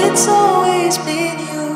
it's always been you.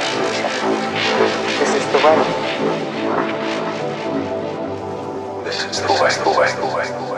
This is the way. This is the way, the way, the way, the way.